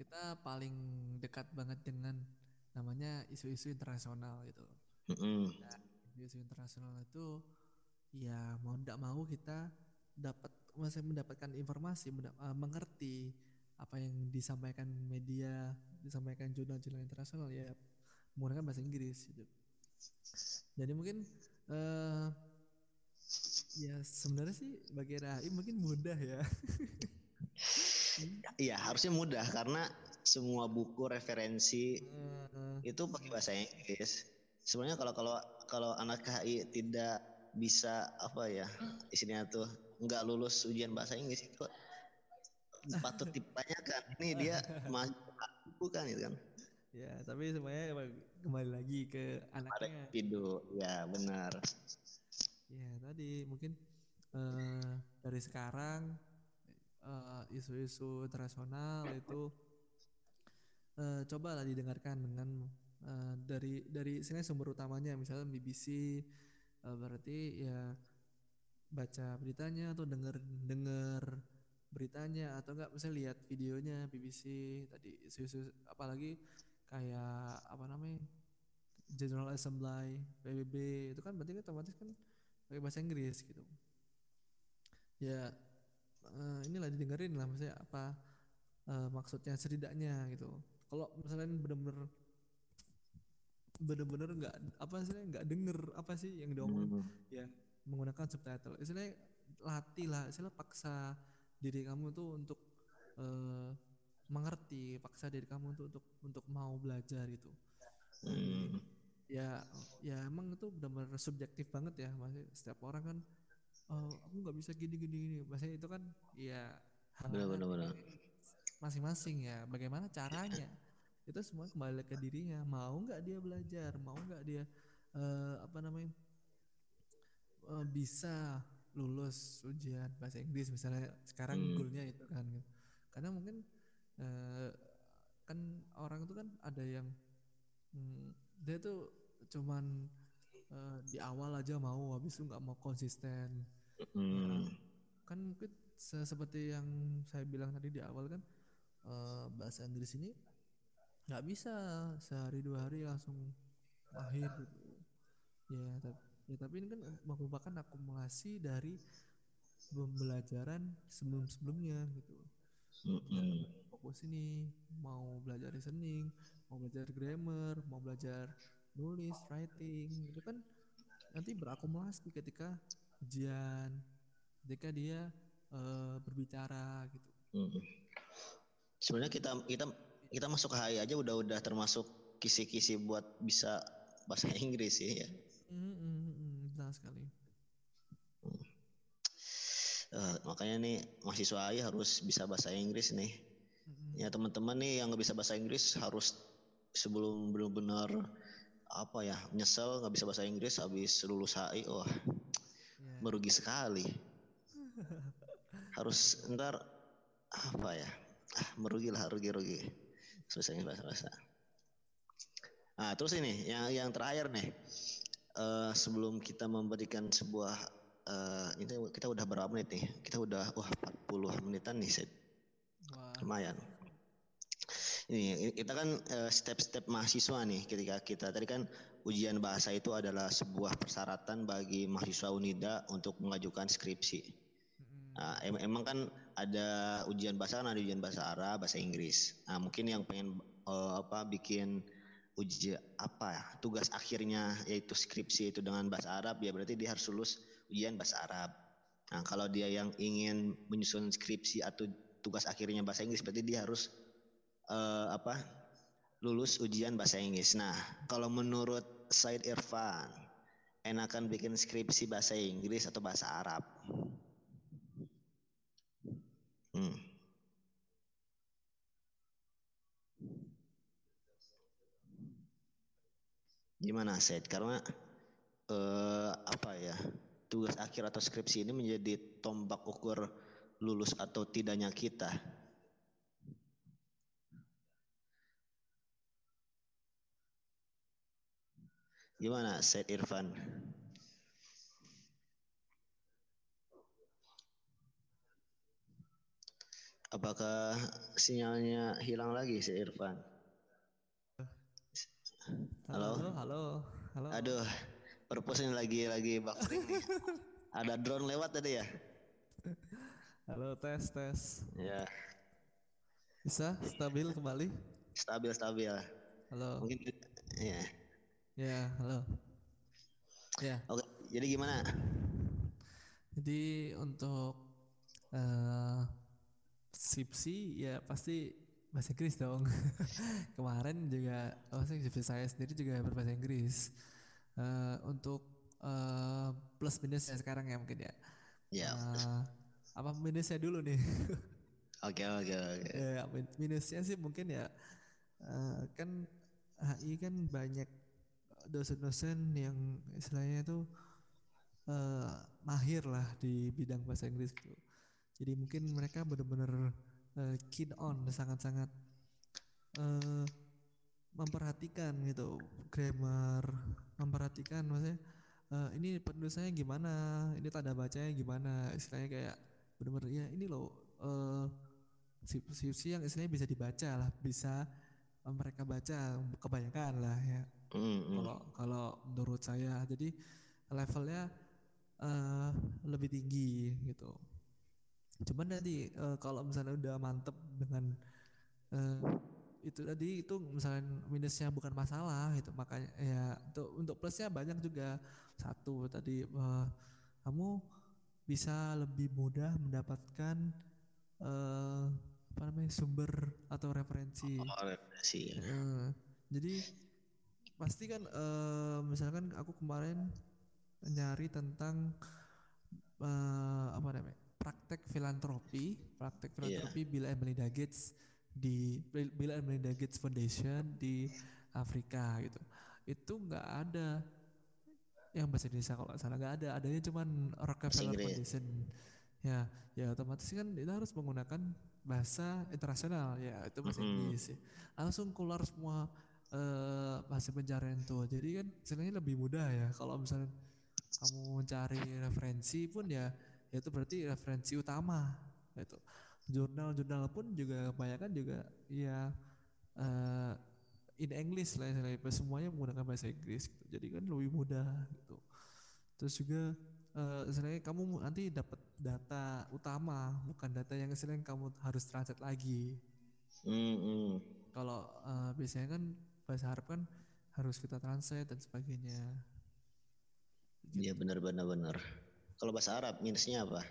kita paling dekat banget dengan namanya isu-isu internasional gitu. Nah, isu internasional itu ya mau tidak mau kita mendapatkan informasi, mengerti apa yang disampaikan media, disampaikan jurnal-jurnal internasional ya menggunakan bahasa Inggris gitu. Jadi mungkin ya sebenarnya sih bagi RAI mungkin mudah ya. Iya harusnya mudah karena semua buku referensi itu pakai bahasa Inggris. Sebenarnya kalau anak KHI tidak bisa apa ya isinya tuh nggak lulus ujian bahasa Inggris itu patut ditanyakan. Ini dia masuk bukan itu kan? Ya tapi semuanya kembali lagi ke anaknya. Pidu ya benar. Ya tadi mungkin dari sekarang isu-isu internasional itu cobalah didengarkan dengan dari sini sumber utamanya, misalnya BBC, berarti ya baca beritanya atau dengar beritanya atau enggak misalnya lihat videonya BBC tadi isu-isu, apalagi kayak apa namanya General Assembly PBB itu kan berarti otomatis kan pakai bahasa Inggris gitu ya. Inilah didengerin lah maksudnya apa maksudnya setidaknya gitu. Kalau misalnya bener-bener nggak apa sih, nggak denger apa sih yang diomongin ya menggunakan subtitle. Istilahnya latih lah, istilahnya paksa diri kamu tuh untuk mengerti, paksa diri kamu tuh untuk mau belajar gitu. Ya emang itu bener-bener subjektif banget ya, maksudnya setiap orang kan. Oh, aku nggak bisa gini. Maksudnya itu kan, ya benar-benar masing-masing ya. Bagaimana caranya? Itu semua kembali ke dirinya. Mau nggak dia belajar? Mau nggak dia bisa lulus ujian bahasa Inggris misalnya sekarang goalnya itu kan? Karena mungkin kan orang itu kan ada yang dia tuh cuman di awal aja mau, habis itu nggak mau konsisten. Kan seperti yang saya bilang tadi di awal kan bahasa Inggris ini nggak bisa sehari dua hari langsung mahir gitu. Tapi ini kan merupakan akumulasi dari pembelajaran sebelum-sebelumnya gitu. Fokus ini mau belajar listening, mau belajar grammar, mau belajar nulis, writing, itu kan nanti berakumulasi ketika ujian, ketika dia berbicara gitu. Sebenarnya kita masuk HI aja udah termasuk kisi-kisi buat bisa bahasa Inggris sih ya. Benar sekali. Makanya nih mahasiswa HI harus bisa bahasa Inggris nih. Ya teman-teman nih yang nggak bisa bahasa Inggris harus sebelum benar-benar nyesel nggak bisa bahasa Inggris habis lulus HI, merugi sekali. Harus ntar merugi susahnya bahasa. Nah terus ini yang terakhir nih, sebelum kita memberikan sebuah ini kita udah berapa menit nih? Kita udah 40 menitan nih, lumayan. Ini kita kan step-step mahasiswa nih ketika kita tadi kan ujian bahasa itu adalah sebuah persyaratan bagi mahasiswa UNIDA untuk mengajukan skripsi. Nah, emang kan ada ujian bahasa, kan ada ujian bahasa Arab, bahasa Inggris. Nah, mungkin yang pengen bikin ujian tugas akhirnya yaitu skripsi itu dengan bahasa Arab ya berarti dia harus lulus ujian bahasa Arab. Nah, kalau dia yang ingin menyusun skripsi atau tugas akhirnya bahasa Inggris berarti dia harus lulus ujian bahasa Inggris. Nah, kalau menurut Said Irfan, enakan bikin skripsi bahasa Inggris atau bahasa Arab? Gimana Said? Karena tugas akhir atau skripsi ini menjadi tombak ukur lulus atau tidaknya kita. Gimana Said Irfan? Apakah sinyalnya hilang lagi Said Irfan? Halo. Aduh, purpose-nya lagi buffering nih. Ada drone lewat tadi ya? Halo, tes. Ya. Bisa stabil kembali? Stabil. Halo. Mungkin ya. Ya, halo. Ya. Oke, jadi gimana? Jadi untuk skripsi ya pasti bahasa Inggris dong. Kemarin juga skripsi saya sendiri juga berbahasa Inggris. Untuk plus minusnya sekarang ya mungkin ya. Ya. Apa minusnya dulu nih? Oke. Ya, minusnya sih mungkin ya kan HI kan banyak dosen-dosen yang istilahnya itu mahir lah di bidang bahasa Inggris gitu. Jadi mungkin mereka benar-benar keen on, sangat-sangat memperhatikan gitu grammar, memperhatikan maksudnya ini penulisannya gimana, ini tanda bacanya gimana, istilahnya kayak benar-benar ya ini loh skripsi yang istilahnya bisa dibaca lah, bisa mereka baca kebanyakan lah ya. Kalau menurut saya jadi levelnya lebih tinggi gitu. Cuman tadi kalau misalnya udah mantep dengan itu tadi itu misalnya minusnya bukan masalah gitu, makanya ya untuk plusnya banyak juga. Satu tadi kamu bisa lebih mudah mendapatkan sumber atau referensi. Ya. Jadi pasti kan misalkan aku kemarin nyari tentang praktek filantropi yeah. Bill and Melinda Gates Foundation di Afrika gitu. Itu nggak ada yang bahasa Indonesia kalau sana, nggak ada, adanya cuman Rockefeller Foundation. Ya otomatis kan kita harus menggunakan bahasa internasional ya, itu bahasa Inggris ya. Langsung keluar semua bahasa pencarian tuh. Jadi kan sebenarnya lebih mudah ya. Kalau misalnya kamu mencari referensi pun ya itu berarti referensi utama gitu. Jurnal-jurnal pun juga kebanyakan juga ya in English lah, semuanya menggunakan bahasa Inggris gitu. Jadi kan lebih mudah gitu. Terus juga sebenarnya kamu nanti dapat data utama, bukan data yang sebenarnya kamu harus translate lagi. Kalau biasanya kan bahasa Arab kan harus kita translate dan sebagainya. Iya gitu. benar. Kalau bahasa Arab minusnya apa?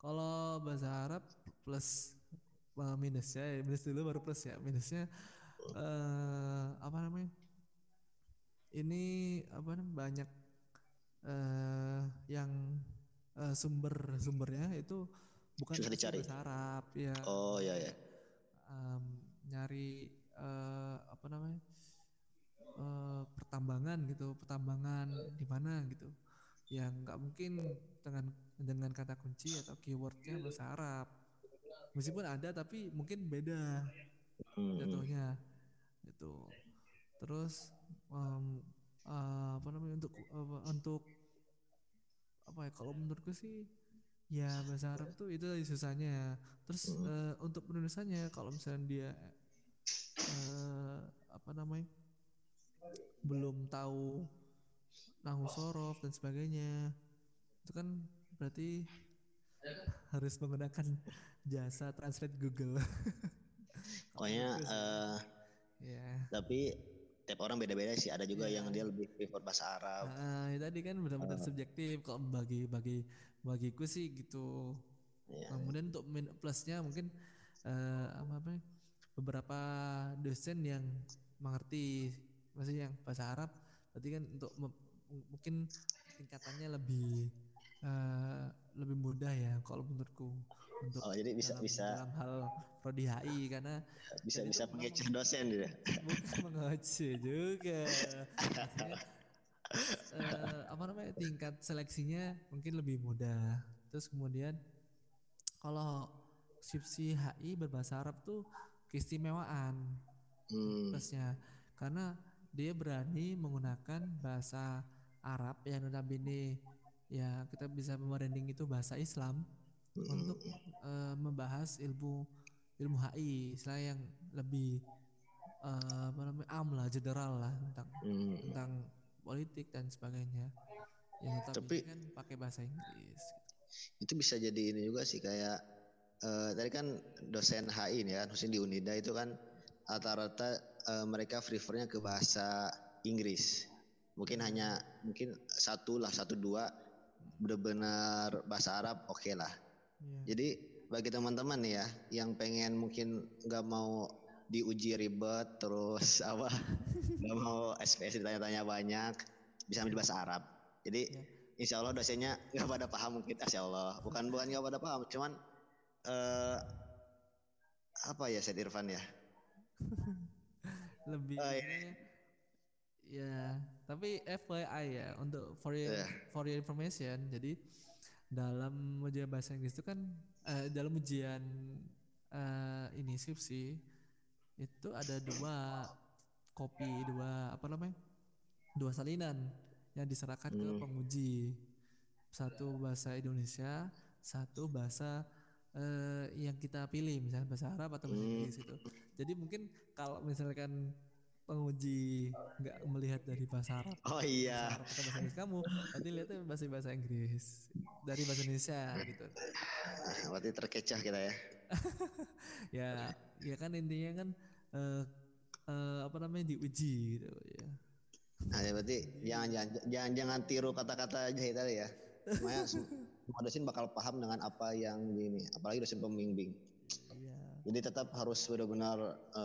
Kalau bahasa Arab plus minusnya, minus dulu baru plus ya. Minusnya banyak yang sumbernya itu bukan bahasa Arab ya. Oh ya. Nyari pertambangan gitu, di mana gitu. Ya nggak mungkin dengan kata kunci atau keywordnya bahasa Arab. Meskipun ada tapi mungkin beda jatuhnya gitu. Terus kalau menurutku sih ya bahasa Arab tuh itu susahnya. Terus untuk penulisannya kalau misalnya dia belum tahu nahwu sorof dan sebagainya, itu kan berarti harus menggunakan jasa translate Google. Pokoknya ya. Tapi tiap orang beda-beda sih, ada juga yang dia lebih prefer bahasa Arab. Ya tadi kan benar-benar subjektif. Kalau bagiku sih gitu. Yeah. Kemudian untuk plusnya mungkin beberapa dosen yang mengerti maksudnya yang bahasa Arab, berarti kan untuk mungkin tingkatannya lebih lebih mudah ya kalau menurutku untuk jadi bisa dalam hal prodi HI karena bisa mengecer dosen dia. Bukan mengecer juga. Tingkat seleksinya mungkin lebih mudah. Terus kemudian kalau skripsi HI berbahasa Arab tuh keistimewaan plusnya karena dia berani menggunakan bahasa Arab yang notabene ya kita bisa merending itu bahasa Islam untuk membahas ilmu HI istilah yang lebih general lah tentang politik dan sebagainya yang tapi kan pakai bahasa Inggris itu bisa jadi ini juga sih kayak tadi kan dosen HI ini kan khususnya di UNIDA itu kan rata-rata mereka prefernya ke bahasa Inggris mungkin satu dua benar-benar bahasa Arab oke lah. Yeah. Jadi bagi teman-teman nih ya yang pengen mungkin nggak mau diuji ribet terus nggak mau SPS ditanya-tanya banyak bisa ambil bahasa Arab. Jadi insya Allah dosennya nggak pada paham mungkin insya Allah bukan nggak pada paham cuman Said Irfan ya lebih ya, tapi FYI ya untuk for your information. Jadi dalam ujian bahasa Inggris itu kan dalam ujian ini skripsi itu ada dua salinan yang diserahkan ke penguji. Satu bahasa Indonesia, satu bahasa yang kita pilih misalnya bahasa Arab atau bahasa Inggris itu. Jadi mungkin kalau misalkan penguji nggak melihat dari bahasa Arab. Oh iya. Bahasa Inggris kamu, nanti lihatnya bahasa Inggris dari bahasa Indonesia gitu. Berarti terkecah kita ya. ya kan intinya kan diuji gitu ya. Nah, ya berarti jangan tiru kata-kata jahit tadi ya. Semuanya semua dosen bakal paham dengan apa yang ini, apalagi dosen pembimbing. Iya. Jadi tetap harus benar-benar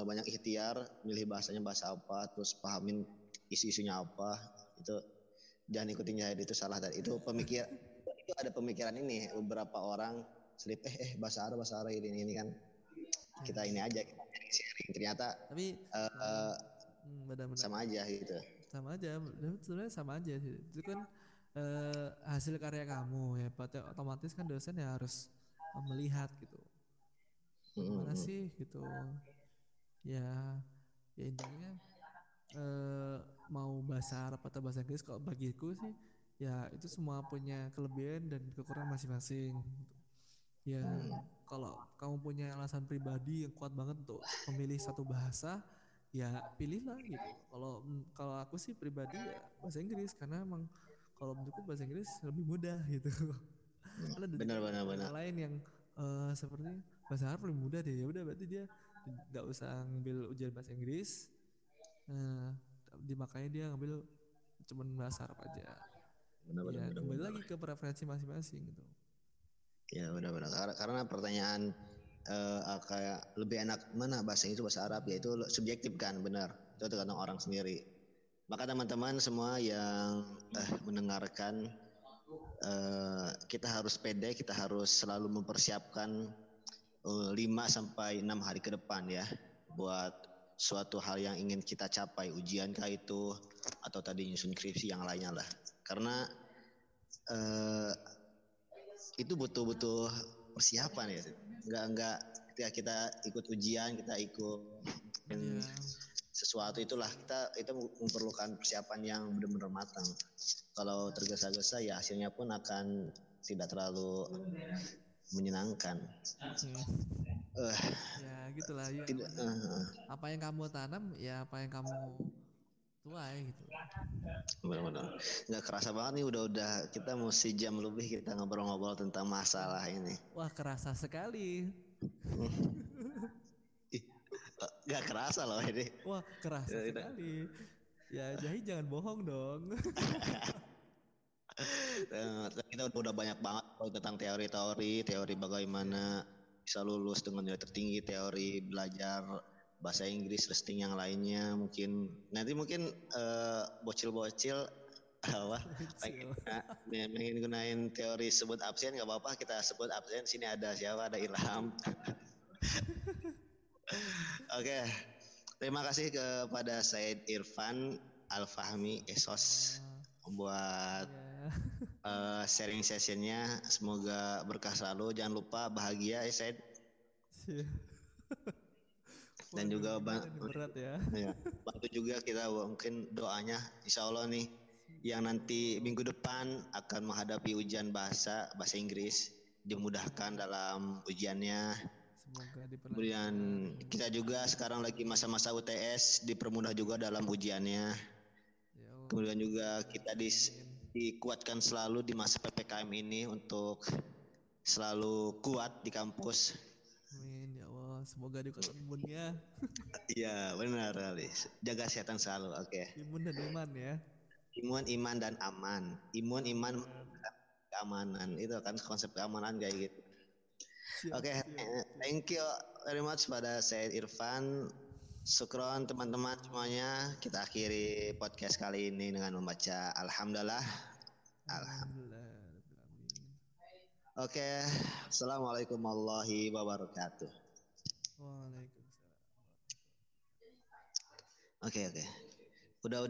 banyak ikhtiar, milih bahasanya bahasa apa, terus pahamin isu-isunya apa. Itu jangan ikutin jahil itu salah tadi. Itu pemikir itu ada pemikiran ini beberapa orang selip bahasa Arab ini kan. Kita ini aja kita sharing ternyata tapi benar-benar sama aja gitu. Sama aja. Sebenarnya sama aja sih. Itu kan hasil karya kamu ya. Berarti otomatis kan dosen ya harus melihat gitu. Gimana sih gitu ya intinya mau bahasa Arab atau bahasa Inggris kalau bagiku sih ya itu semua punya kelebihan dan kekurangan masing-masing ya kalau kamu punya alasan pribadi yang kuat banget untuk memilih satu bahasa ya pilihlah gitu kalau aku sih pribadi ya bahasa Inggris karena emang kalau menurutku bahasa Inggris lebih mudah gitu ada benar lain yang seperti bahasa Arab lebih mudah deh ya udah berarti dia nggak usah ngambil ujian bahasa Inggris dimakanya dia ngambil cuman bahasa Arab aja benar, kembali lagi ke preferensi masing-masing gitu ya benar-benar karena pertanyaan kayak lebih enak mana bahasa Inggris bahasa Arab ya itu subjektif kan benar itu tergantung orang sendiri maka teman-teman semua yang mendengarkan kita harus pede, kita harus selalu mempersiapkan 5-6 hari ke depan ya buat suatu hal yang ingin kita capai ujian kah itu atau tadi nyusun skripsi yang lainnya lah karena itu butuh persiapan ya nggak ketika kita ikut ujian kita ikut sesuatu itulah kita itu memerlukan persiapan yang benar-benar matang kalau tergesa-gesa ya hasilnya pun akan tidak terlalu menyenangkan. Ya gitulah. Ya, apa yang kamu tanam, ya apa yang kamu tuai gitu. Benar-benar. Nggak kerasa banget nih udah kita mau sejam lebih kita ngobrol-ngobrol tentang masalah ini. Wah kerasa sekali. Nggak kerasa loh ini. Wah kerasa sekali. Ya jadi jangan bohong dong. Kita udah banyak banget tentang teori bagaimana bisa lulus dengan nilai tertinggi, teori belajar bahasa Inggris, listing yang lainnya mungkin nanti bocil-bocil Allah, pengen gunain teori sebut absen nggak apa-apa, kita sebut absen. Sini ada siapa, ada Ilham. Oke. Terima kasih kepada Said Irfan Al Fahmi Esos buat sharing sessionnya. Semoga berkah selalu. Jangan lupa bahagia, Said. Dan juga berat ya. Ya, bantu juga kita mungkin doanya, insya Allah nih yang nanti minggu depan akan menghadapi ujian bahasa Inggris, dimudahkan dalam ujiannya. Semoga diperlukan. Kemudian kita juga sekarang lagi masa-masa UTS, dipermudah juga dalam ujiannya. Kemudian juga kita dikuatkan selalu di masa PPKM ini untuk selalu kuat di kampus. Amin ya Allah, semoga dikuatkan imunnya. Iya benar, Alis. Jaga kesehatan selalu, oke. Okay. Imun dan iman ya. Imun, iman dan aman. Imun, iman, keamanan. Itu kan konsep keamanan kayak gitu. Oke, okay. Thank you very much pada Said Irfan. Syukron teman-teman semuanya. Kita akhiri podcast kali ini dengan membaca Alhamdulillah. Alhamdulillah. Oke, assalamualaikum warahmatullahi wabarakatuh. Waalaikumsalam. Oke.